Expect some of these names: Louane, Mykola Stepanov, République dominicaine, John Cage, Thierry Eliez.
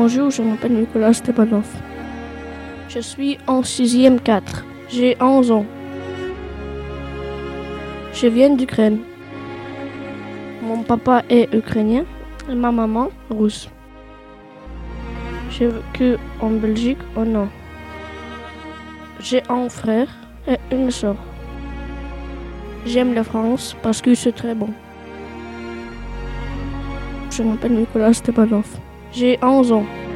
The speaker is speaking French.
Bonjour, je m'appelle Mykola Stepanov. Je suis en 6e 4. J'ai 11 ans. Je viens d'Ukraine. Mon papa est ukrainien et ma maman russe. J'ai vécu en Belgique un an. J'ai un frère et une sœur. J'aime la France parce que c'est très bon. Je m'appelle Mykola Stepanov. J'ai 11 ans.